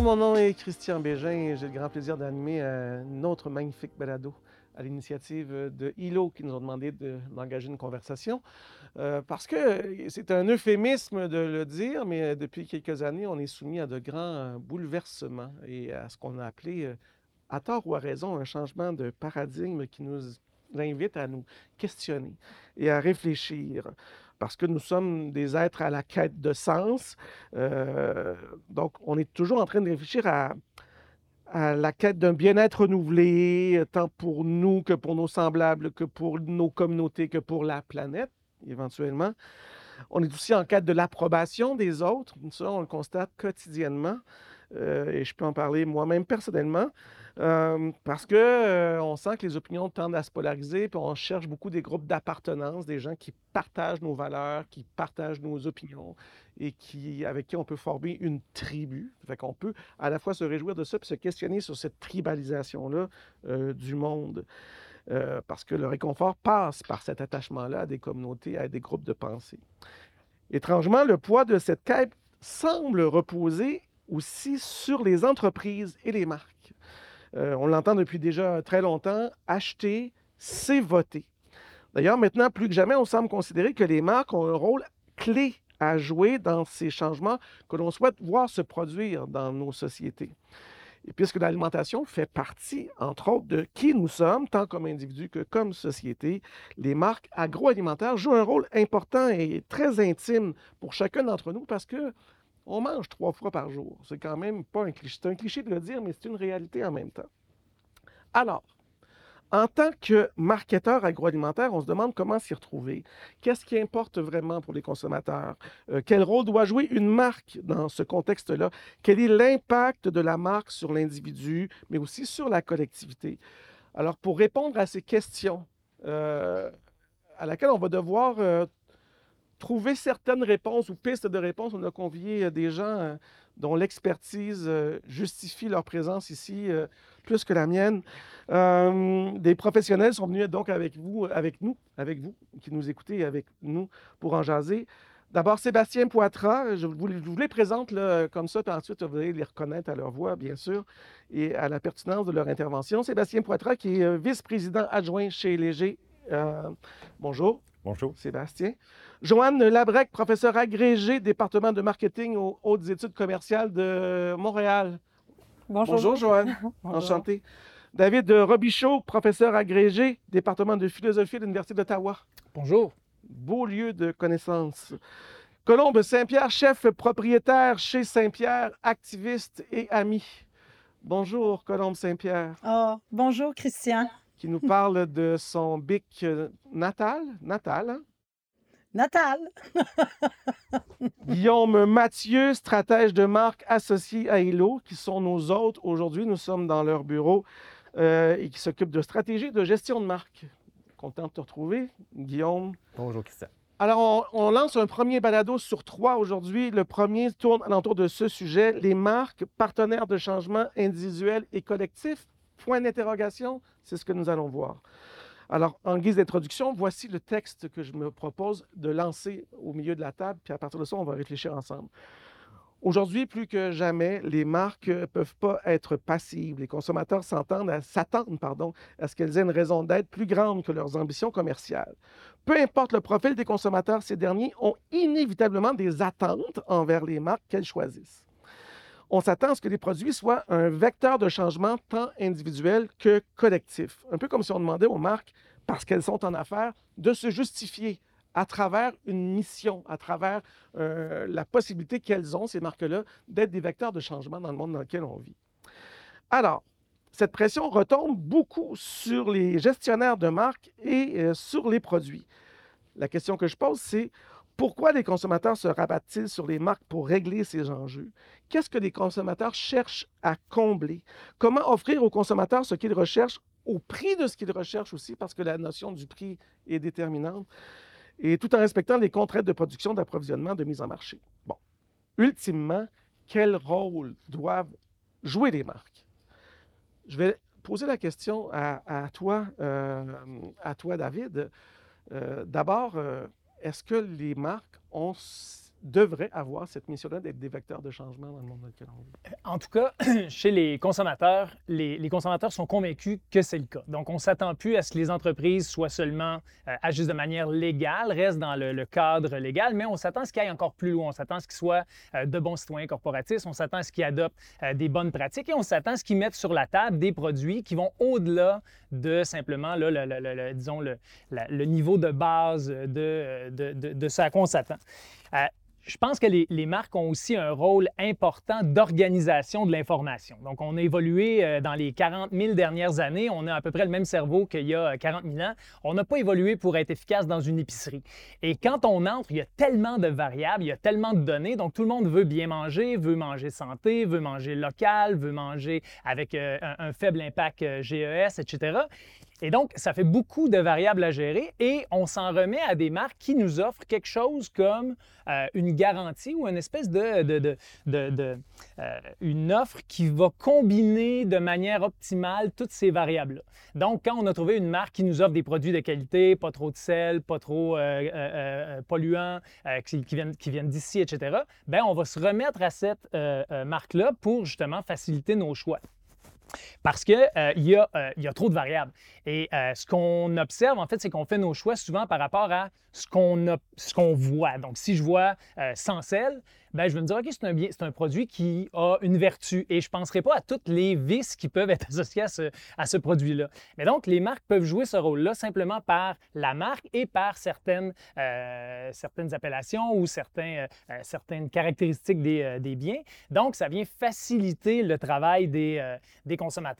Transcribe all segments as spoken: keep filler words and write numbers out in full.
Bonjour, mon nom est Christian Bégin et j'ai le grand plaisir d'animer un autre magnifique balado à l'initiative de Hilo qui nous ont demandé d'engager de, une conversation. Euh, parce que c'est un euphémisme de le dire, mais depuis quelques années, on est soumis à de grands bouleversements et à ce qu'on a appelé, à tort ou à raison, un changement de paradigme qui nous invite à nous questionner et à réfléchir. Parce que nous sommes des êtres à la quête de sens. Euh, donc, on est toujours en train de réfléchir à, à la quête d'un bien-être renouvelé, tant pour nous que pour nos semblables, que pour nos communautés, que pour la planète, éventuellement. On est aussi en quête de l'approbation des autres. Ça, on le constate quotidiennement. Euh, et je peux en parler moi-même personnellement. Euh, parce qu'on euh, sent que les opinions tendent à se polariser, puis on cherche beaucoup des groupes d'appartenance, des gens qui partagent nos valeurs, qui partagent nos opinions et qui, avec qui on peut former une tribu. Fait qu'on peut à la fois se réjouir de ça puis se questionner sur cette tribalisation-là euh, du monde. Euh, parce que le réconfort passe par cet attachement-là à des communautés, à des groupes de pensée. Étrangement, le poids de cette quête semble reposer aussi sur les entreprises et les marques. Euh, on l'entend depuis déjà très longtemps, acheter, c'est voter. D'ailleurs, maintenant, plus que jamais, on semble considérer que les marques ont un rôle clé à jouer dans ces changements que l'on souhaite voir se produire dans nos sociétés. Et puisque l'alimentation fait partie, entre autres, de qui nous sommes, tant comme individus que comme société, les marques agroalimentaires jouent un rôle important et très intime pour chacun d'entre nous parce que on mange trois fois par jour. C'est quand même pas un cliché. C'est un cliché de le dire, mais c'est une réalité en même temps. Alors, en tant que marketeur agroalimentaire, on se demande comment s'y retrouver. Qu'est-ce qui importe vraiment pour les consommateurs? Euh, quel rôle doit jouer une marque dans ce contexte-là? Quel est l'impact de la marque sur l'individu, mais aussi sur la collectivité? Alors, pour répondre à ces questions, euh, à laquelle on va devoir euh, trouver certaines réponses ou pistes de réponses, on a convié des gens dont l'expertise justifie leur présence ici plus que la mienne. Euh, des professionnels sont venus donc avec vous, avec nous, avec vous, qui nous écoutez, avec nous pour en jaser. D'abord, Sébastien Poitras, je vous, je vous les présente là, comme ça, puis ensuite, vous allez les reconnaître à leur voix, bien sûr, et à la pertinence de leur intervention. Sébastien Poitras, qui est vice-président adjoint chez Léger. Euh, bonjour. Bonjour. Sébastien. Joanne Labrecque, professeure agrégée, département de marketing aux hautes études commerciales de Montréal. Bonjour. Bonjour, Joanne. Bonjour. Enchanté. David Robichaud, professeur agrégé, département de philosophie de l'Université d'Ottawa. Bonjour. Beau lieu de connaissance. Colombe Saint-Pierre, chef propriétaire chez Saint-Pierre, activiste et ami. Bonjour, Colombe Saint-Pierre. Oh, bonjour, Christian. Qui nous parle de son bic natal. Natal, hein? Natal! Guillaume Mathieu, stratège de marque associé à Elo, qui sont nos hôtes. Aujourd'hui, nous sommes dans leur bureau euh, et qui s'occupent de stratégie de gestion de marque. Content de te retrouver, Guillaume. Bonjour, Christian. Alors, on, on lance un premier balado sur trois aujourd'hui. Le premier tourne alentour de ce sujet, les marques, partenaires de changement individuel et collectif. Point d'interrogation, c'est ce que nous allons voir. Alors, en guise d'introduction, voici le texte que je me propose de lancer au milieu de la table, puis à partir de ça, on va réfléchir ensemble. Aujourd'hui, plus que jamais, les marques ne peuvent pas être passives. Les consommateurs s'attendent à, s'attendent, pardon, à ce qu'elles aient une raison d'être plus grande que leurs ambitions commerciales. Peu importe le profil des consommateurs, ces derniers ont inévitablement des attentes envers les marques qu'elles choisissent. On s'attend à ce que les produits soient un vecteur de changement tant individuel que collectif. Un peu comme si on demandait aux marques, parce qu'elles sont en affaires, de se justifier à travers une mission, à travers euh, la possibilité qu'elles ont, ces marques-là, d'être des vecteurs de changement dans le monde dans lequel on vit. Alors, cette pression retombe beaucoup sur les gestionnaires de marques et euh, sur les produits. La question que je pose, c'est pourquoi les consommateurs se rabattent-ils sur les marques pour régler ces enjeux? Qu'est-ce que les consommateurs cherchent à combler? Comment offrir aux consommateurs ce qu'ils recherchent au prix de ce qu'ils recherchent aussi, parce que la notion du prix est déterminante, et tout en respectant les contraintes de production, d'approvisionnement, de mise en marché. Bon, ultimement, quel rôle doivent jouer les marques? Je vais poser la question à, à, toi, euh, à toi, David. Euh, d'abord, euh, est-ce que les marques ont devraient avoir cette mission-là d'être des vecteurs de changement dans le monde dans lequel on vit. En tout cas, chez les consommateurs, les, les consommateurs sont convaincus que c'est le cas. Donc, on ne s'attend plus à ce que les entreprises soient seulement, euh, agissent de manière légale, restent dans le, le cadre légal, mais on s'attend à ce qu'ils aillent encore plus loin. On s'attend à ce qu'ils soient euh, de bons citoyens corporatistes, on s'attend à ce qu'ils adoptent euh, des bonnes pratiques et on s'attend à ce qu'ils mettent sur la table des produits qui vont au-delà de simplement, là, le, le, le, le, disons, le, la, le niveau de base de, de, de, de ce à quoi on s'attend. Euh, Je pense que les, les marques ont aussi un rôle important d'organisation de l'information. Donc, on a évolué dans les quarante mille dernières années. On a à peu près le même cerveau qu'il y a quarante mille ans. On n'a pas évolué pour être efficace dans une épicerie. Et quand on entre, il y a tellement de variables, il y a tellement de données. Donc, tout le monde veut bien manger, veut manger santé, veut manger local, veut manger avec un, un faible impact G E S, et cetera. Et donc, ça fait beaucoup de variables à gérer et on s'en remet à des marques qui nous offrent quelque chose comme euh, une garantie ou une espèce de, de, de, de, de euh, une offre qui va combiner de manière optimale toutes ces variables-là. Donc, quand on a trouvé une marque qui nous offre des produits de qualité, pas trop de sel, pas trop euh, euh, polluants, euh, qui, qui viennent, qui viennent d'ici, et cetera, bien, on va se remettre à cette euh, marque-là pour justement faciliter nos choix. Parce qu'il euh, y, euh, y a trop de variables. Et euh, ce qu'on observe, en fait, c'est qu'on fait nos choix souvent par rapport à ce qu'on, a, ce qu'on voit. Donc, si je vois euh, sans sel, bien, je vais me dire, OK, c'est un, bien, c'est un produit qui a une vertu et je ne penserai pas à toutes les vices qui peuvent être associés à ce, à ce produit-là. Mais donc, les marques peuvent jouer ce rôle-là simplement par la marque et par certaines, euh, certaines appellations ou certains, euh, certaines caractéristiques des, euh, des biens. Donc, ça vient faciliter le travail des, euh, des consommateurs.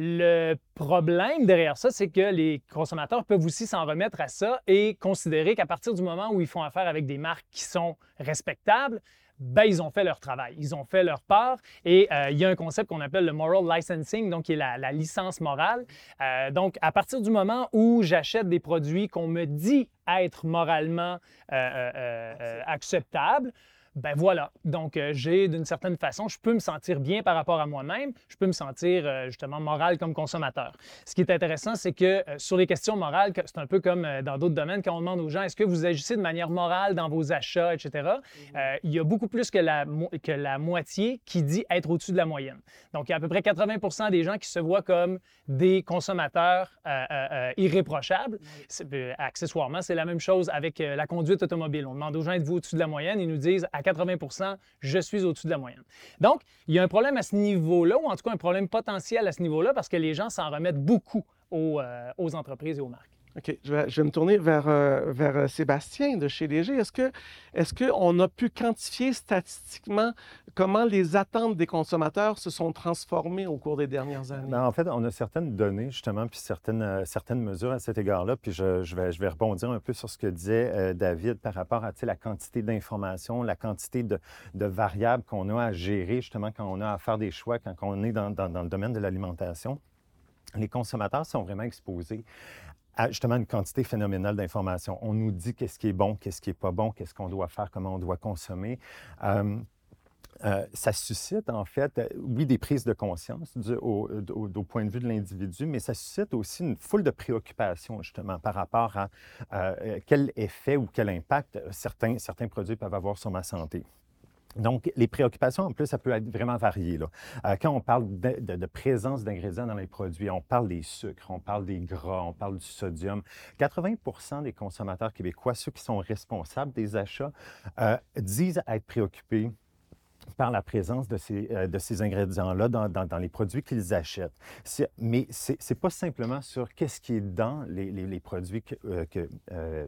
Le problème derrière ça, c'est que les consommateurs peuvent aussi s'en remettre à ça et considérer qu'à partir du moment où ils font affaire avec des marques qui sont respectables, ben, ils ont fait leur travail, ils ont fait leur part. Et euh, il y a un concept qu'on appelle le moral licensing, donc qui est la, la licence morale. Euh, donc, à partir du moment où j'achète des produits qu'on me dit être moralement euh, euh, euh, acceptables, ben voilà, donc euh, j'ai d'une certaine façon, je peux me sentir bien par rapport à moi-même, je peux me sentir euh, justement moral comme consommateur. Ce qui est intéressant, c'est que euh, sur les questions morales, c'est un peu comme euh, dans d'autres domaines, quand on demande aux gens, est-ce que vous agissez de manière morale dans vos achats, et cetera, mm-hmm. euh, il y a beaucoup plus que la, mo- que la moitié qui dit être au-dessus de la moyenne. Donc, il y a à peu près quatre-vingts pour cent des gens qui se voient comme des consommateurs euh, euh, irréprochables. C'est, euh, accessoirement, c'est la même chose avec euh, la conduite automobile. On demande aux gens, êtes-vous au-dessus de la moyenne? Ils nous disent, à quatre-vingts pour cent, je suis au-dessus de la moyenne. Donc, il y a un problème à ce niveau-là, ou en tout cas un problème potentiel à ce niveau-là, parce que les gens s'en remettent beaucoup aux, euh, aux entreprises et aux marques. OK. Je vais, je vais me tourner vers, euh, vers Sébastien de chez Léger. Est-ce que, est-ce qu'on a pu quantifier statistiquement comment les attentes des consommateurs se sont transformées au cours des dernières années? Bien, en fait, on a certaines données, justement, puis certaines, euh, certaines mesures à cet égard-là. Puis je, je, vais, je vais rebondir un peu sur ce que disait euh, David par rapport à la quantité d'informations, la quantité de, de variables qu'on a à gérer, justement, quand on a à faire des choix, quand on est dans, dans, dans le domaine de l'alimentation. Les consommateurs sont vraiment exposés à justement une quantité phénoménale d'informations. On nous dit qu'est-ce qui est bon, qu'est-ce qui n'est pas bon, qu'est-ce qu'on doit faire, comment on doit consommer. Euh... Euh, ça suscite, en fait, euh, oui, des prises de conscience du, au, au, au point de vue de l'individu, mais ça suscite aussi une foule de préoccupations, justement, par rapport à euh, quel effet ou quel impact certains, certains produits peuvent avoir sur ma santé. Donc, les préoccupations, en plus, ça peut être vraiment varié, là. Euh, quand on parle de, de, de présence d'ingrédients dans les produits, on parle des sucres, on parle des gras, on parle du sodium. quatre-vingts pour cent des consommateurs québécois, ceux qui sont responsables des achats, euh, disent être préoccupés par la présence de ces, euh, de ces ingrédients-là dans, dans, dans les produits qu'ils achètent. C'est, mais c'est, c'est pas simplement sur qu'est-ce qui est dans les, les, les produits que, euh, que, euh,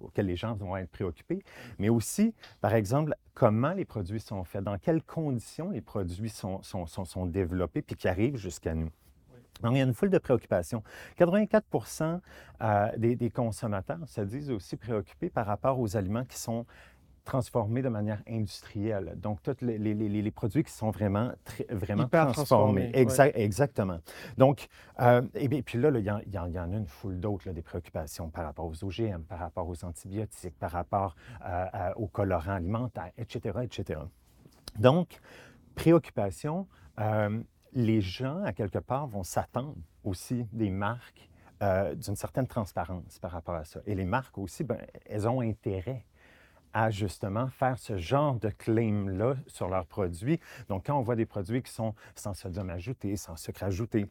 auxquels les gens vont être préoccupés, mais aussi, par exemple, comment les produits sont faits, dans quelles conditions les produits sont, sont, sont, sont développés puis qui arrivent jusqu'à nous. Donc, il y a une foule de préoccupations. quatre-vingt-quatre pour cent euh, des, des consommateurs se disent aussi préoccupés par rapport aux aliments qui sont transformés de manière industrielle. Donc, tous les, les, les, les produits qui sont vraiment, très, vraiment transformés. transformés Exa- ouais. Exactement. Donc, euh, et, et puis là, il y, y, y en a une foule d'autres, là, des préoccupations par rapport aux O G M, par rapport aux antibiotiques, par rapport euh, à, aux colorants alimentaires, et cetera, et cetera. Donc, préoccupations, euh, les gens, à quelque part, vont s'attendre aussi des marques euh, d'une certaine transparence par rapport à ça. Et les marques aussi, ben, elles ont intérêt à justement faire ce genre de claim-là sur leurs produits. Donc, quand on voit des produits qui sont sans sodium ajouté, sans sucre ajouté,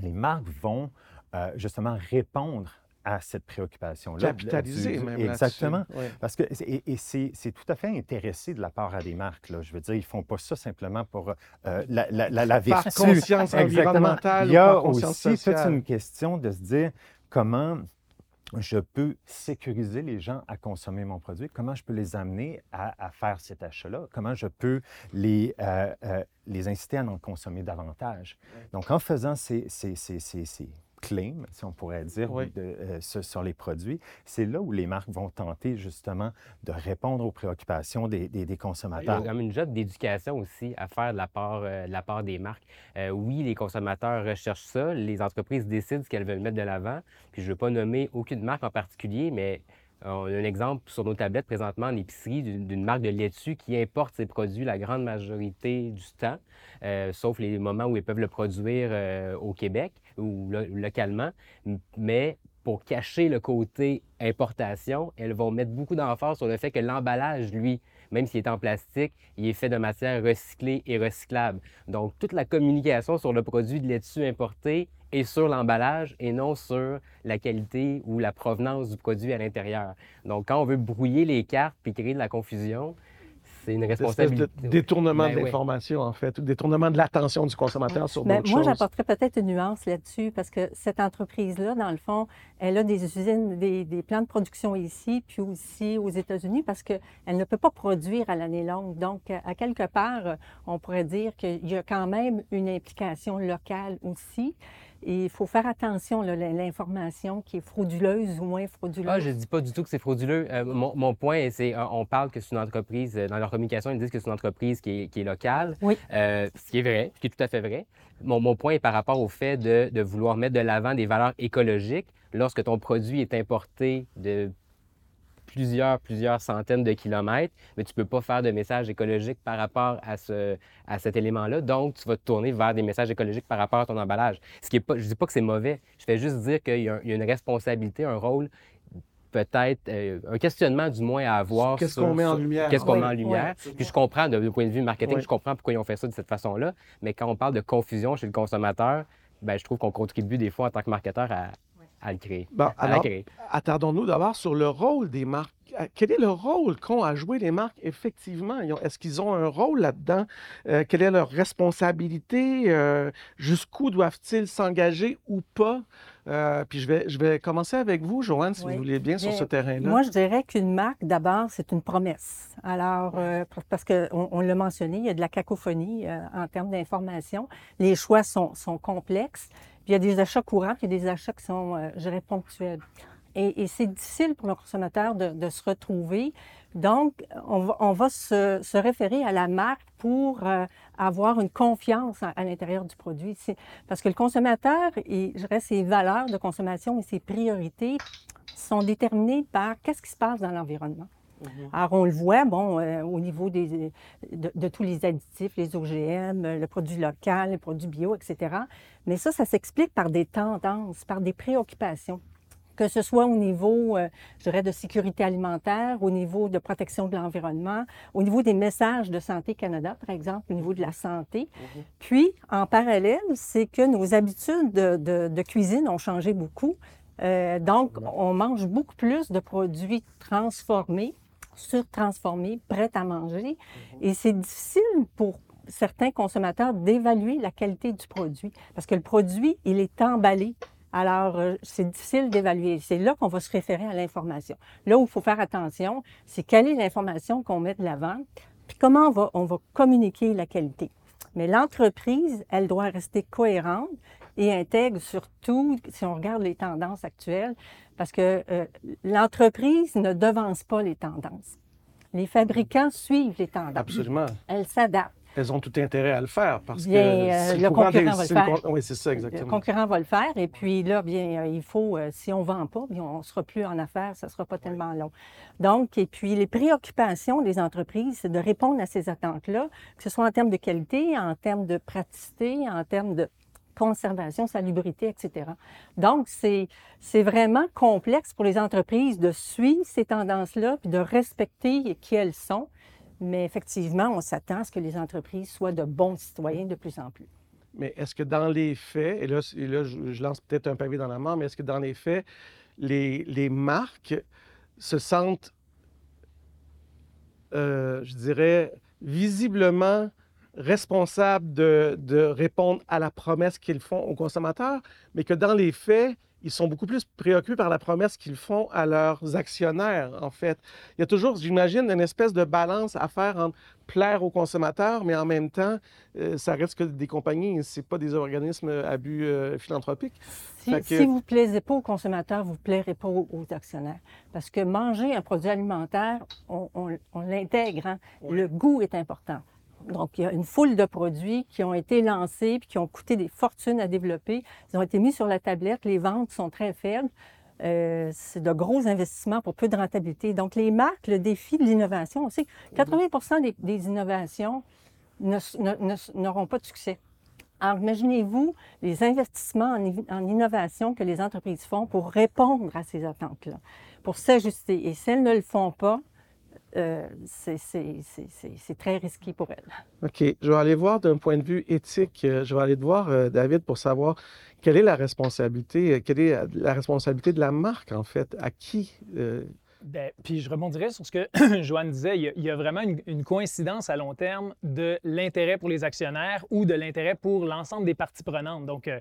les marques vont euh, justement répondre à cette préoccupation-là. Capitaliser, même. Exactement. Ouais. Parce que, et, et c'est, c'est tout à fait intéressé de la part à des marques, là. Je veux dire, ils ne font pas ça simplement pour euh, la, la, la, la vertu. Par conscience environnementale. Il y a aussi toute une question de se dire comment je peux sécuriser les gens à consommer mon produit, comment je peux les amener à, à faire cet achat-là, comment je peux les, euh, euh, les inciter à en consommer davantage. Ouais. Donc, en faisant ces... ces, ces, ces, ces claim, si on pourrait dire, oui. de, euh, ce, sur les produits, c'est là où les marques vont tenter justement de répondre aux préoccupations des, des, des consommateurs. Il y a comme une job d'éducation aussi à faire de la part, euh, de la part des marques. Euh, oui, les consommateurs recherchent ça, les entreprises décident ce qu'elles veulent mettre de l'avant, puis je ne veux pas nommer aucune marque en particulier, mais on a un exemple sur nos tablettes présentement en épicerie d'une, d'une marque de laitue qui importe ses produits la grande majorité du temps, euh, sauf les moments où ils peuvent le produire euh, au Québec ou lo- localement, mais pour cacher le côté importation, elles vont mettre beaucoup d'emphase sur le fait que l'emballage, lui, même s'il est en plastique, il est fait de matière recyclée et recyclable. Donc, toute la communication sur le produit de laitue importé est sur l'emballage et non sur la qualité ou la provenance du produit à l'intérieur. Donc, quand on veut brouiller les cartes puis créer de la confusion, c'est une responsabilité. De détournement ben, de l'information, ouais. en fait, ou détournement de l'attention du consommateur sur ben, d'autres moi, choses. Moi, j'apporterais peut-être une nuance là-dessus, parce que cette entreprise-là, dans le fond, elle a des usines, des, des plans de production ici, puis aussi aux États-Unis, parce qu'elle ne peut pas produire à l'année longue. Donc, à quelque part, on pourrait dire qu'il y a quand même une implication locale aussi. Et il faut faire attention à l'information qui est frauduleuse ou moins frauduleuse. Ah, je ne dis pas du tout que c'est frauduleux. Euh, mon, mon point, c'est qu'on parle que c'est une entreprise, dans leur communication, ils disent que c'est une entreprise qui est, qui est locale, oui. euh, ce qui est vrai, ce qui est tout à fait vrai. Mon, mon point est par rapport au fait de, de vouloir mettre de l'avant des valeurs écologiques lorsque ton produit est importé de plusieurs, plusieurs centaines de kilomètres, mais tu ne peux pas faire de messages écologiques par rapport à, ce, à cet élément-là. Donc, tu vas te tourner vers des messages écologiques par rapport à ton emballage. Ce qui est pas, je ne dis pas que c'est mauvais, je fais juste dire qu'il y a, il y a une responsabilité, un rôle, peut-être, euh, un questionnement du moins à avoir. Qu'est-ce sur, qu'on met en lumière. Qu'est-ce qu'on oui, met en lumière. Oui, puis je comprends, du point de vue marketing, oui. je comprends pourquoi ils ont fait ça de cette façon-là, mais quand on parle de confusion chez le consommateur, bien, je trouve qu'on contribue des fois en tant que marketeur à... à le créer. Bon, alors, à la créer. Attardons-nous d'abord sur le rôle des marques. Quel est le rôle qu'ont à jouer les marques, effectivement? Est-ce qu'ils ont un rôle là-dedans? Euh, quelle est leur responsabilité? Euh, jusqu'où doivent-ils s'engager ou pas? Euh, puis je vais, je vais commencer avec vous, Joanne, si oui. vous voulez bien, bien, sur ce terrain-là. Moi, je dirais qu'une marque, d'abord, c'est une promesse. Alors, euh, parce qu'on on l'a mentionné, il y a de la cacophonie euh, en termes d'information. Les choix sont, sont complexes. Puis il y a des achats courants, puis il y a des achats qui sont, euh, je dirais, ponctuels. Et, et c'est difficile pour le consommateur de, de se retrouver. Donc, on va, on va se, se référer à la marque pour euh, avoir une confiance à, à l'intérieur du produit. C'est, parce que le consommateur, et, je dirais, ses valeurs de consommation et ses priorités sont déterminées par qu'est-ce qui se passe dans l'environnement. Alors, on le voit, bon, euh, au niveau des, de, de tous les additifs, les O G M, le produit local, le produit bio, et cetera. Mais ça, ça s'explique par des tendances, par des préoccupations, que ce soit au niveau, euh, je dirais, de sécurité alimentaire, au niveau de protection de l'environnement, au niveau des messages de Santé Canada, par exemple, au niveau de la santé. Mm-hmm. Puis, en parallèle, c'est que nos habitudes de, de, de cuisine ont changé beaucoup. Euh, donc, on mange beaucoup plus de produits transformés, surtransformés, prêts à manger. Et c'est difficile pour certains consommateurs d'évaluer la qualité du produit, parce que le produit, il est emballé. Alors, euh, c'est difficile d'évaluer. C'est là qu'on va se référer à l'information. Là où il faut faire attention, c'est quelle est l'information qu'on met de l'avant, puis comment on va, on va communiquer la qualité. Mais l'entreprise, elle doit rester cohérente et intègre surtout, si on regarde les tendances actuelles, parce que euh, l'entreprise ne devance pas les tendances. Les fabricants suivent les tendances. Absolument. Elles s'adaptent. Elles ont tout intérêt à le faire parce bien, que... Euh, le concurrent des, va le faire. Le, oui, c'est ça, exactement. Le concurrent va le faire et puis là, bien, il faut... Euh, si on ne vend pas, bien, on ne sera plus en affaires, ça ne sera pas tellement long. Donc, et puis les préoccupations des entreprises, c'est de répondre à ces attentes-là, que ce soit en termes de qualité, en termes de praticité, en termes de conservation, salubrité, et cetera. Donc, c'est, c'est vraiment complexe pour les entreprises de suivre ces tendances-là puis de respecter qui elles sont. Mais effectivement, on s'attend à ce que les entreprises soient de bons citoyens de plus en plus. Mais est-ce que dans les faits, et là, et là je lance peut-être un pavé dans la mare, mais est-ce que dans les faits, les, les marques se sentent, euh, je dirais, visiblement responsables de, de répondre à la promesse qu'ils font aux consommateurs, mais que dans les faits, ils sont beaucoup plus préoccupés par la promesse qu'ils font à leurs actionnaires, en fait. Il y a toujours, j'imagine, une espèce de balance à faire entre plaire aux consommateurs, mais en même temps, euh, ça reste que des compagnies, c'est pas des organismes à but euh, philanthropique. Si, que... si vous ne plaisez pas aux consommateurs, vous ne plairez pas aux, aux actionnaires. Parce que manger un produit alimentaire, on, on, on l'intègre, hein? Oui. Le goût est important. Donc, il y a une foule de produits qui ont été lancés puis qui ont coûté des fortunes à développer. Ils ont été mis sur la tablette. Les ventes sont très faibles. Euh, c'est de gros investissements pour peu de rentabilité. Donc, les marques, le défi de l'innovation, on sait que quatre-vingts pour cent des, des innovations ne, ne, ne, n'auront pas de succès. Alors, imaginez-vous les investissements en, en innovation que les entreprises font pour répondre à ces attentes-là, pour s'ajuster. Et si elles ne le font pas, Euh, c'est, c'est, c'est, c'est, c'est très risqué pour elle. OK. Je vais aller voir d'un point de vue éthique. Je vais aller te voir, euh, David, pour savoir quelle est la responsabilité, quelle est la responsabilité de la marque, en fait, à qui? Euh... Bien, puis je rebondirais sur ce que Joanne disait. Il y a, il y a vraiment une, une coïncidence à long terme de l'intérêt pour les actionnaires ou de l'intérêt pour l'ensemble des parties prenantes. Donc, euh,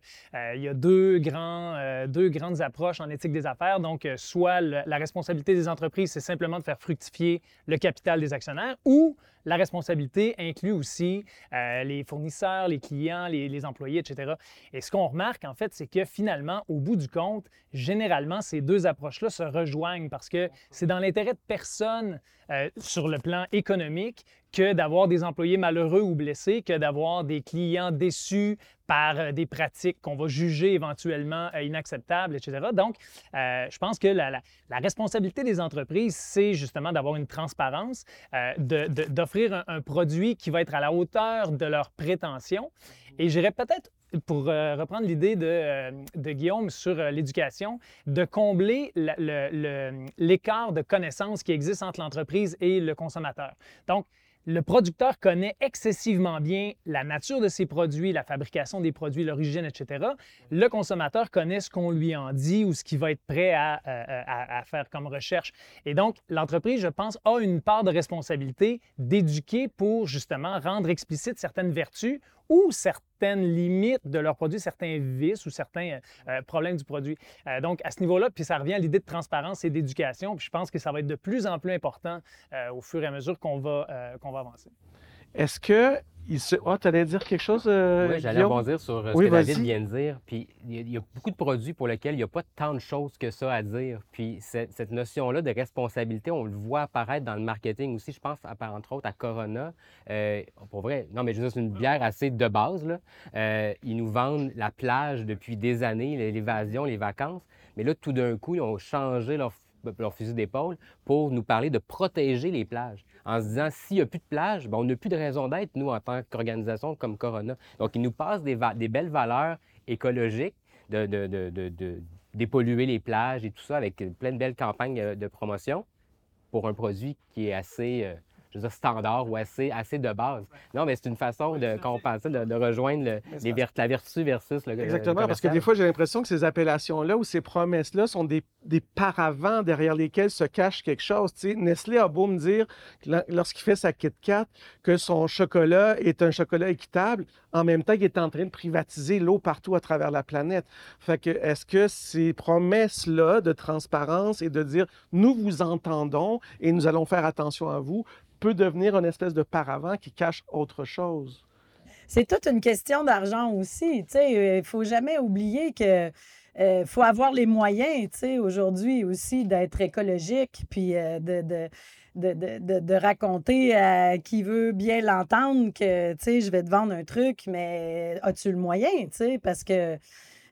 il y a deux, grands, euh, deux grandes approches en éthique des affaires. Donc, euh, soit le, la responsabilité des entreprises, c'est simplement de faire fructifier le capital des actionnaires, ou la responsabilité inclut aussi euh, les fournisseurs, les clients, les, les employés, et cetera. Et ce qu'on remarque, en fait, c'est que finalement, au bout du compte, généralement, ces deux approches-là se rejoignent parce que c'est dans l'intérêt de personne euh, sur le plan économique que d'avoir des employés malheureux ou blessés, que d'avoir des clients déçus par des pratiques qu'on va juger éventuellement inacceptables, et cetera. Donc, euh, je pense que la, la, la responsabilité des entreprises, c'est justement d'avoir une transparence, euh, de, de, d'offrir un, un produit qui va être à la hauteur de leurs prétentions. Et j'irais peut-être, pour euh, reprendre l'idée de, euh, de Guillaume sur euh, l'éducation, de combler la, le, le, l'écart de connaissances qui existe entre l'entreprise et le consommateur. Donc, le producteur connaît excessivement bien la nature de ses produits, la fabrication des produits, l'origine, et cetera. Le consommateur connaît ce qu'on lui en dit ou ce qu'il va être prêt à, à, à faire comme recherche. Et donc, l'entreprise, je pense, a une part de responsabilité d'éduquer pour justement rendre explicites certaines vertus ou certaines limites de leur produit, certains vices ou certains euh, problèmes du produit. Euh, donc, à ce niveau-là, puis ça revient à l'idée de transparence et d'éducation, puis je pense que ça va être de plus en plus important euh, au fur et à mesure qu'on va, euh, qu'on va avancer. Est-ce que... Il se... Oh, tu allais dire quelque chose, euh, oui, j'allais rebondir sur euh, ce oui, que David vas-y. vient de dire. Puis il y, y a beaucoup de produits pour lesquels il n'y a pas tant de choses que ça à dire. Puis cette notion-là de responsabilité, on le voit apparaître dans le marketing aussi. Je pense, à, entre autres, à Corona. Euh, pour vrai, non, mais je veux dire, c'est une bière assez de base, là. Euh, ils nous vendent la plage depuis des années, l'évasion, les vacances. Mais là, tout d'un coup, ils ont changé leur leur fusil d'épaule, pour nous parler de protéger les plages, en se disant, s'il n'y a plus de plage, ben, on n'a plus de raison d'être, nous, en tant qu'organisation comme Corona. Donc, ils nous passent des, va- des belles valeurs écologiques, de, de, de, de, de dépolluer les plages et tout ça, avec plein de belles campagnes de promotion pour un produit qui est assez, euh, je veux dire, standard ou assez, assez de base. Non, mais c'est une façon, de, quand on pensait, de, de rejoindre le, les ver- la vertu versus le exactement, le parce que des fois, j'ai l'impression que ces appellations-là ou ces promesses-là sont des des paravents derrière lesquels se cache quelque chose. Tu sais, Nestlé a beau me dire, lorsqu'il fait sa Kit Kat, que son chocolat est un chocolat équitable, en même temps qu'il est en train de privatiser l'eau partout à travers la planète. Fait que, est-ce que ces promesses-là de transparence et de dire « nous vous entendons et nous allons faire attention à vous » peut devenir une espèce de paravent qui cache autre chose? C'est toute une question d'argent aussi. Tu sais, il ne faut jamais oublier que Il euh, faut avoir les moyens, tu sais, aujourd'hui aussi, d'être écologique, puis euh, de, de, de, de, de raconter à qui veut bien l'entendre que, tu sais, je vais te vendre un truc, mais as-tu le moyen, tu sais, parce que...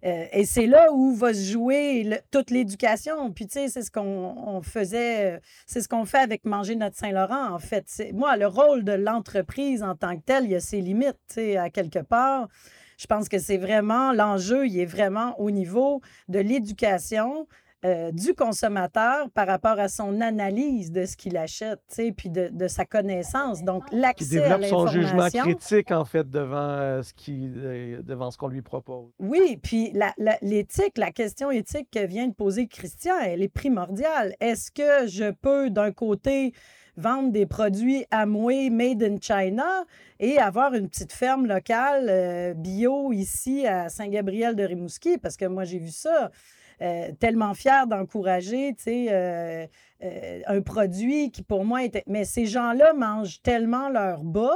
Euh, et c'est là où va se jouer le, toute l'éducation. Puis, tu sais, c'est ce qu'on on faisait, c'est ce qu'on fait avec Manger Notre Saint-Laurent, en fait. C'est, moi, le rôle de l'entreprise en tant que telle, il y a ses limites, tu sais, à quelque part. Je pense que c'est vraiment, l'enjeu, il est vraiment au niveau de l'éducation euh, du consommateur par rapport à son analyse de ce qu'il achète, tu sais, puis de, de sa connaissance. Donc, l'accès à l'information. Qui développe son jugement critique, en fait, devant, euh, ce qui, euh, devant ce qu'on lui propose. Oui, puis la, la, l'éthique, la question éthique que vient de poser Christian, elle est primordiale. Est-ce que je peux, d'un côté, vendre des produits Amway made in China et avoir une petite ferme locale euh, bio ici à Saint-Gabriel-de-Rimouski, parce que moi, j'ai vu ça, euh, tellement fière d'encourager, tu sais, euh, euh, un produit qui, pour moi, était... Mais ces gens-là mangent tellement leur bas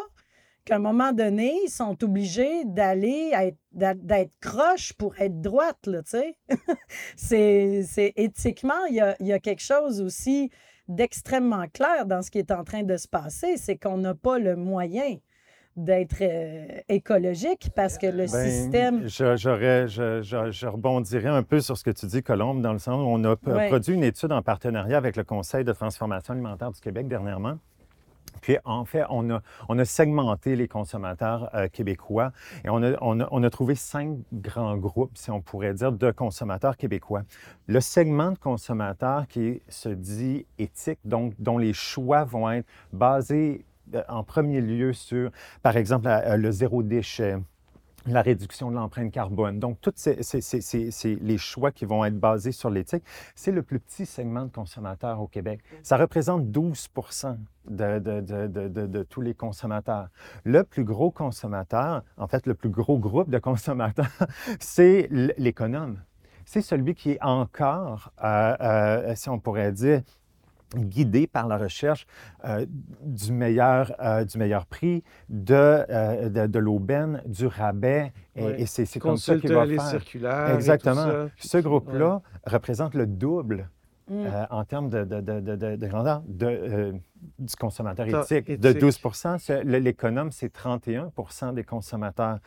qu'à un moment donné, ils sont obligés d'aller, être, d'être croche pour être droite, là, tu sais. c'est, c'est éthiquement, il y a, il y a quelque chose aussi d'extrêmement clair dans ce qui est en train de se passer, c'est qu'on n'a pas le moyen d'être euh, écologique parce que le Bien, système... Je, j'aurais, je, je, je rebondirais un peu sur ce que tu dis, Colombe, dans le sens où on a p- ouais. produit une étude en partenariat avec le Conseil de transformation alimentaire du Québec dernièrement. Puis, en fait, on a, on a segmenté les consommateurs euh, québécois et on a, on, a, on a trouvé cinq grands groupes, si on pourrait dire, de consommateurs québécois. Le segment de consommateurs qui se dit éthique, donc dont les choix vont être basés euh, en premier lieu sur, par exemple, la, euh, le zéro déchet, la réduction de l'empreinte carbone. Donc, tous ces, ces, ces, ces, ces, les choix qui vont être basés sur l'éthique, c'est le plus petit segment de consommateurs au Québec. Ça représente douze pour cent de, de, de, de, de, de tous les consommateurs. Le plus gros consommateur, en fait, le plus gros groupe de consommateurs, c'est l'économe. C'est celui qui est encore, euh, euh, si on pourrait dire, guidé par la recherche euh, du meilleur, euh, du meilleur prix, de, euh, de, de l'aubaine, du rabais. Et, oui. et c'est, c'est comme ça qu'il va les faire. Circulaires. Exactement. Et tout ça. Ce groupe-là oui. représente le double mm. euh, en termes de, de, de, de, de grandeur de, euh, du consommateur éthique, éthique, de douze pour cent. L'économe, c'est trente et un pour cent des consommateurs.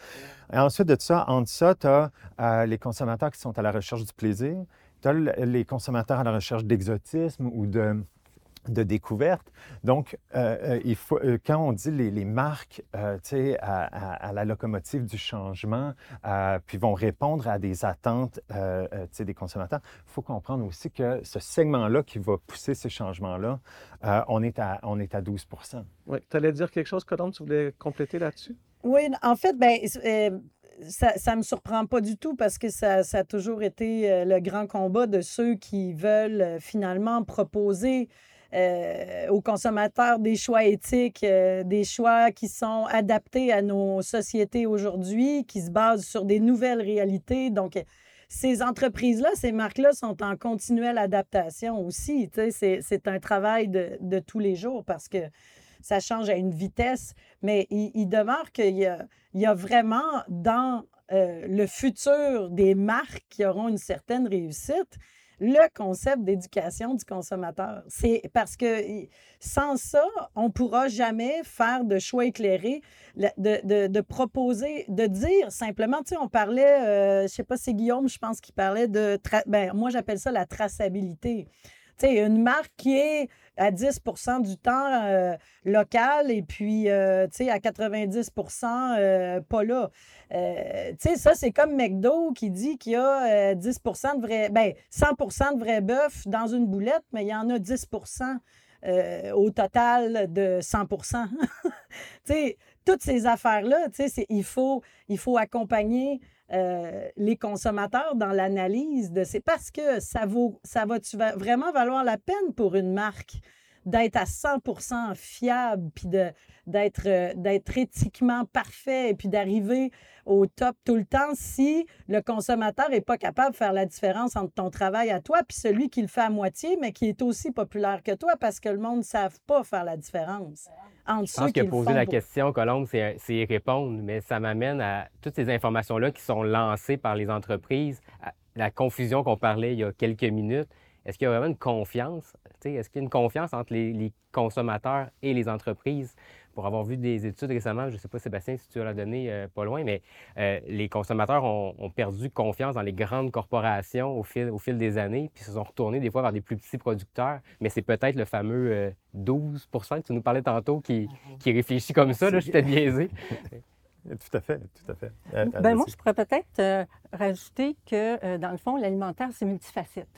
Et ensuite de ça, en deçà, tu as euh, les consommateurs qui sont à la recherche du plaisir. Tu as les consommateurs à la recherche d'exotisme ou de, de découverte. Donc, euh, il faut, quand on dit les, les marques, euh, tu sais, à, à, à la locomotive du changement, euh, puis vont répondre à des attentes, euh, tu sais, des consommateurs, il faut comprendre aussi que ce segment-là qui va pousser ces changements-là, euh, on est à, on est à douze pour cent. Oui. Tu allais dire quelque chose, Colombe, tu voulais compléter là-dessus? Oui, en fait, bien... Euh... Ça, ça me surprend pas du tout parce que ça, ça a toujours été le grand combat de ceux qui veulent finalement proposer euh, aux consommateurs des choix éthiques, euh, des choix qui sont adaptés à nos sociétés aujourd'hui, qui se basent sur des nouvelles réalités. Donc, ces entreprises-là, ces marques-là sont en continuelle adaptation aussi. Tu sais, c'est, c'est un travail de, de tous les jours parce que ça change à une vitesse, mais il, il demeure qu'il y a, il y a vraiment dans euh, le futur des marques qui auront une certaine réussite, le concept d'éducation du consommateur. C'est parce que sans ça, on ne pourra jamais faire de choix éclairés, de, de, de proposer, de dire simplement, tu sais, on parlait, euh, je ne sais pas, c'est Guillaume, je pense, qui parlait de, tra- ben, moi j'appelle ça la traçabilité. C'est une marque qui est à dix pour cent du temps euh, locale et puis euh, à quatre-vingt-dix pour cent euh, pas là. Euh, ça, c'est comme McDo qui dit qu'il y a euh, dix pour cent de vrai, ben, cent pour cent de vrai bœuf dans une boulette, mais il y en a dix pour cent euh, au total de cent pour cent. Toutes ces affaires-là, c'est, il faut, il faut accompagner Euh, les consommateurs dans l'analyse de c'est parce que ça vaut ça va tu va vraiment valoir la peine pour une marque d'être à cent pour cent fiable puis de d'être euh, d'être éthiquement parfait et puis d'arriver au top tout le temps si le consommateur n'est pas capable de faire la différence entre ton travail à toi puis celui qui le fait à moitié mais qui est aussi populaire que toi parce que le monde ne savent pas faire la différence. Je pense que poser la pour... question, Colombe, c'est, c'est y répondre, mais ça m'amène à toutes ces informations-là qui sont lancées par les entreprises, à la confusion qu'on parlait il y a quelques minutes. Est-ce qu'il y a vraiment une confiance? T'sais, est-ce qu'il y a une confiance entre les, les consommateurs et les entreprises? Pour avoir vu des études récemment, je ne sais pas, Sébastien, si tu as la donnée euh, pas loin, mais euh, les consommateurs ont, ont perdu confiance dans les grandes corporations au fil, au fil des années, puis se sont retournés des fois vers des plus petits producteurs. Mais c'est peut-être le fameux euh, douze pour cent que tu nous parlais tantôt qui, qui réfléchit comme ça. Là, je t'ai biaisé. Tout à fait, tout à fait. À, à ben moi, je pourrais peut-être euh, rajouter que, euh, dans le fond, l'alimentaire, c'est multifacette.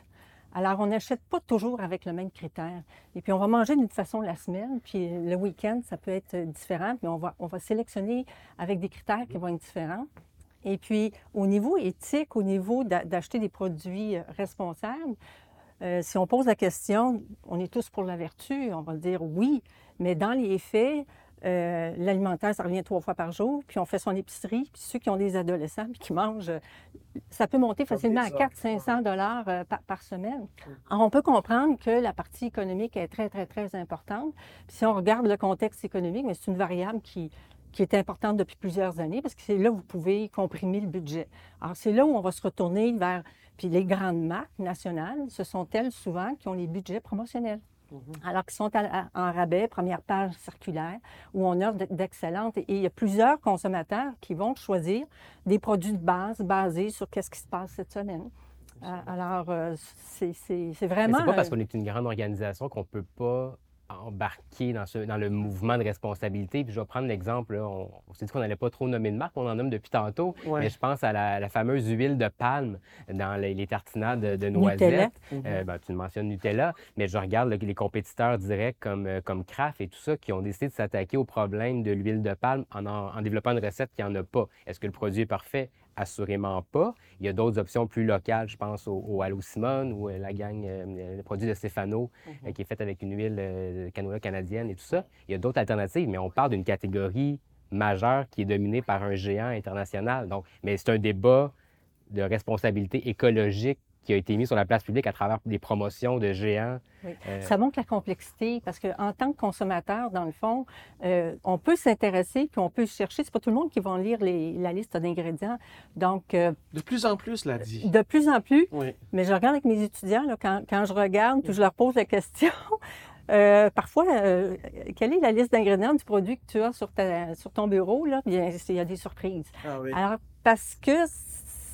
Alors, on n'achète pas toujours avec le même critère. Et puis, on va manger d'une façon la semaine, puis le week-end, ça peut être différent, mais on va, on va sélectionner avec des critères qui vont être différents. Et puis, au niveau éthique, au niveau d'acheter des produits responsables, euh, si on pose la question, on est tous pour la vertu, on va dire oui, mais dans les faits, Euh, l'alimentaire, ça revient trois fois par jour, puis on fait son épicerie, puis ceux qui ont des adolescents puis qui mangent, ça peut monter facilement à quatre cents à cinq cents dollars par, par semaine. Alors, on peut comprendre que la partie économique est très, très, très importante. Puis si on regarde le contexte économique, mais c'est une variable qui, qui est importante depuis plusieurs années, parce que c'est là où vous pouvez comprimer le budget. Alors, c'est là où on va se retourner vers... Puis les grandes marques nationales, ce sont elles souvent qui ont les budgets promotionnels. Alors qu'ils sont en rabais, première page circulaire, où on offre d'excellentes. Et il y a plusieurs consommateurs qui vont choisir des produits de base basés sur qu'est-ce qui se passe cette semaine. Alors, c'est, c'est, c'est vraiment... Mais c'est pas parce qu'on est une grande organisation qu'on peut pas embarquer dans, ce, dans le mouvement de responsabilité. Puis je vais prendre l'exemple, là, on, on s'est dit qu'on n'allait pas trop nommer de marque, on en nomme depuis tantôt, ouais. mais je pense à la, la fameuse huile de palme dans les, les tartinades de, de noisettes. Nutella. Euh, mm-hmm. ben, tu mentionnes Nutella, mais je regarde là, les compétiteurs directs comme, comme Kraft et tout ça qui ont décidé de s'attaquer au problème de l'huile de palme en, en, en développant une recette qui n'en a pas. Est-ce que le produit est parfait? Assurément pas. Il y a d'autres options plus locales, je pense au, au Allo-Simone ou la gang, euh, le produit de Stéphano mm-hmm. euh, qui est fait avec une huile euh, canola canadienne et tout ça. Il y a d'autres alternatives, mais on parle d'une catégorie majeure qui est dominée par un géant international. Donc, mais c'est un débat de responsabilité écologique qui a été mis sur la place publique à travers des promotions de géants. Oui. Euh... Ça montre la complexité, parce qu'en tant que consommateur, dans le fond, euh, on peut s'intéresser, puis on peut chercher. C'est pas tout le monde qui va lire les, la liste d'ingrédients. Donc... Euh, de plus en plus, là, dit. De plus en plus. Oui. Mais je regarde avec mes étudiants, là, quand, quand je regarde, puis je leur pose la question... Euh, parfois, euh, quelle est la liste d'ingrédients du produit que tu as sur, ta, sur ton bureau? Là? Bien, il y a des surprises. Ah oui. Alors, parce que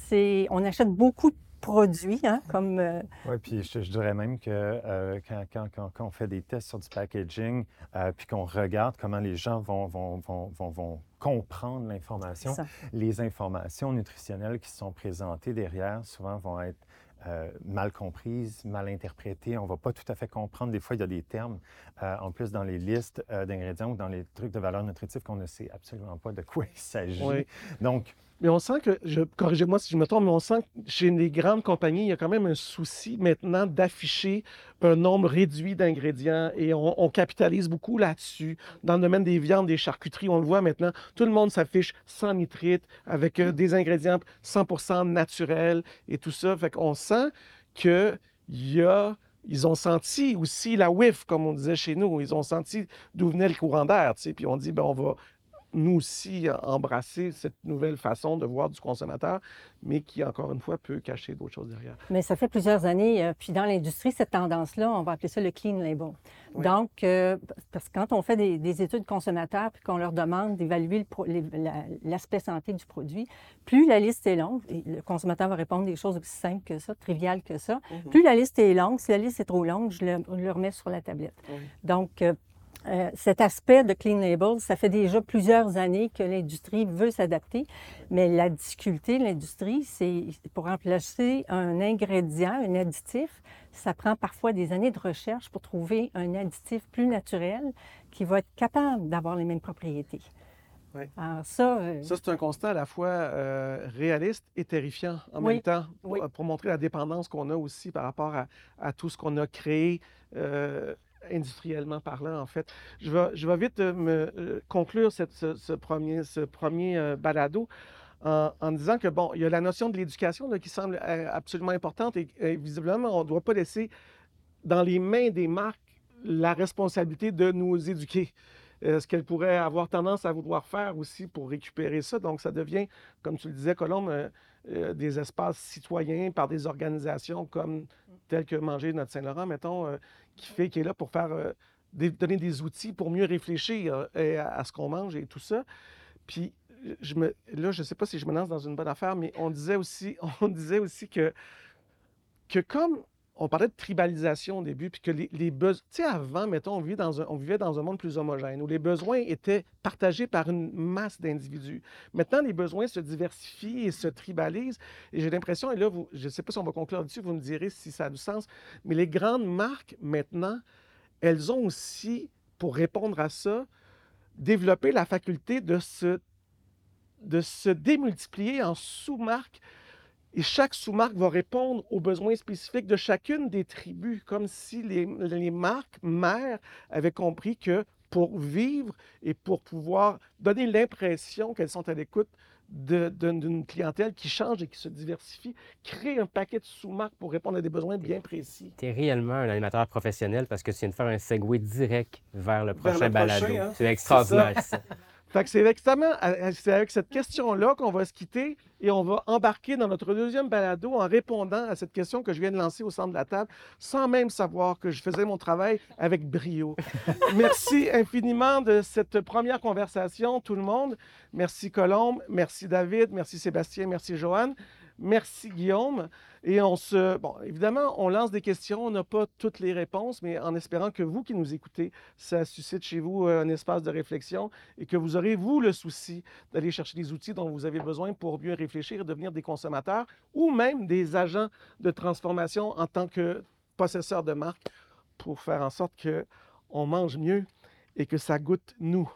c'est... On achète beaucoup de produits, hein, comme... Euh... Oui, puis je, je dirais même que euh, quand, quand, quand, quand on fait des tests sur du packaging, euh, puis qu'on regarde comment les gens vont, vont, vont, vont, vont comprendre l'information, ça. Les informations nutritionnelles qui sont présentées derrière, souvent vont être euh, mal comprises, mal interprétées. On ne va pas tout à fait comprendre. Des fois, il y a des termes, euh, en plus, dans les listes euh, d'ingrédients ou dans les trucs de valeur nutritive qu'on ne sait absolument pas de quoi il s'agit. Oui. Donc... Mais on sent que, je, corrigez-moi si je me trompe, mais on sent que chez les grandes compagnies, il y a quand même un souci maintenant d'afficher un nombre réduit d'ingrédients et on, on capitalise beaucoup là-dessus. Dans le domaine des viandes, des charcuteries, on le voit maintenant, tout le monde s'affiche sans nitrite, avec euh, des ingrédients cent pour cent naturels et tout ça. Fait qu'on sent que y a... Ils ont senti aussi la whiff, comme on disait chez nous. Ils ont senti d'où venait le courant d'air, tu sais, puis on dit, ben on va... nous aussi, embrasser cette nouvelle façon de voir du consommateur, mais qui, encore une fois, peut cacher d'autres choses derrière. Mais ça fait plusieurs années, euh, puis dans l'industrie, cette tendance-là, on va appeler ça le clean label. Oui. Donc, euh, parce que quand on fait des, des études consommateurs, puis qu'on leur demande d'évaluer le pro, les, la, l'aspect santé du produit, plus la liste est longue, et le consommateur va répondre des choses aussi simples que ça, triviales que ça, mm-hmm. plus la liste est longue, si la liste est trop longue, je le, le remets sur la tablette. Oui. Donc, euh, Euh, cet aspect de clean label, ça fait déjà plusieurs années que l'industrie veut s'adapter, mais la difficulté de l'industrie, c'est pour remplacer un ingrédient, un additif, ça prend parfois des années de recherche pour trouver un additif plus naturel qui va être capable d'avoir les mêmes propriétés. Oui. Alors ça, euh... ça, c'est un constat à la fois euh, réaliste et terrifiant en oui. même temps, pour, oui. pour montrer la dépendance qu'on a aussi par rapport à, à tout ce qu'on a créé. Euh, industriellement parlant, en fait. Je vais, je vais vite euh, me euh, conclure cette, ce, ce premier, ce premier euh, balado en, en disant que, bon, il y a la notion de l'éducation là, qui semble euh, absolument importante et, et visiblement, on ne doit pas laisser dans les mains des marques la responsabilité de nous éduquer. Euh, ce qu'elles pourraient avoir tendance à vouloir faire aussi pour récupérer ça. Donc, ça devient, comme tu le disais, Colombe, euh, euh, des espaces citoyens par des organisations comme telles que Manger Notre Saint-Laurent, mettons, euh, qui fait, qui est là pour faire euh, des, donner des outils pour mieux réfléchir euh, à, à ce qu'on mange et tout ça. Puis je me, là, je ne sais pas si je me lance dans une bonne affaire, mais on disait aussi, on disait aussi que, que comme on parlait de tribalisation au début, puis que les, les besoins... Tu sais, avant, mettons, on vivait, dans un, on vivait dans un monde plus homogène, où les besoins étaient partagés par une masse d'individus. Maintenant, les besoins se diversifient et se tribalisent. Et j'ai l'impression, et là, vous, je ne sais pas si on va conclure dessus, vous me direz si ça a du sens, mais les grandes marques, maintenant, elles ont aussi, pour répondre à ça, développé la faculté de se, de se démultiplier en sous-marques. Et chaque sous-marque va répondre aux besoins spécifiques de chacune des tribus, comme si les, les marques mères avaient compris que pour vivre et pour pouvoir donner l'impression qu'elles sont à l'écoute de, de, d'une clientèle qui change et qui se diversifie, créer un paquet de sous-marques pour répondre à des besoins bien précis. Tu es réellement un animateur professionnel parce que tu viens de faire un segway direct vers le prochain vers le balado. Prochain, hein? C'est extraordinaire, c'est ça. Fait que c'est exactement c'est avec cette question-là qu'on va se quitter et on va embarquer dans notre deuxième balado en répondant à cette question que je viens de lancer au centre de la table sans même savoir que je faisais mon travail avec brio. Merci infiniment de cette première conversation, tout le monde. Merci Colombe, merci David, merci Sébastien, merci Joanne. Merci, Guillaume. Et on se... Bon, évidemment, on lance des questions, on n'a pas toutes les réponses, mais en espérant que vous qui nous écoutez, ça suscite chez vous un espace de réflexion et que vous aurez, vous, le souci d'aller chercher les outils dont vous avez besoin pour mieux réfléchir et devenir des consommateurs ou même des agents de transformation en tant que possesseurs de marque pour faire en sorte qu'on mange mieux et que ça goûte nous.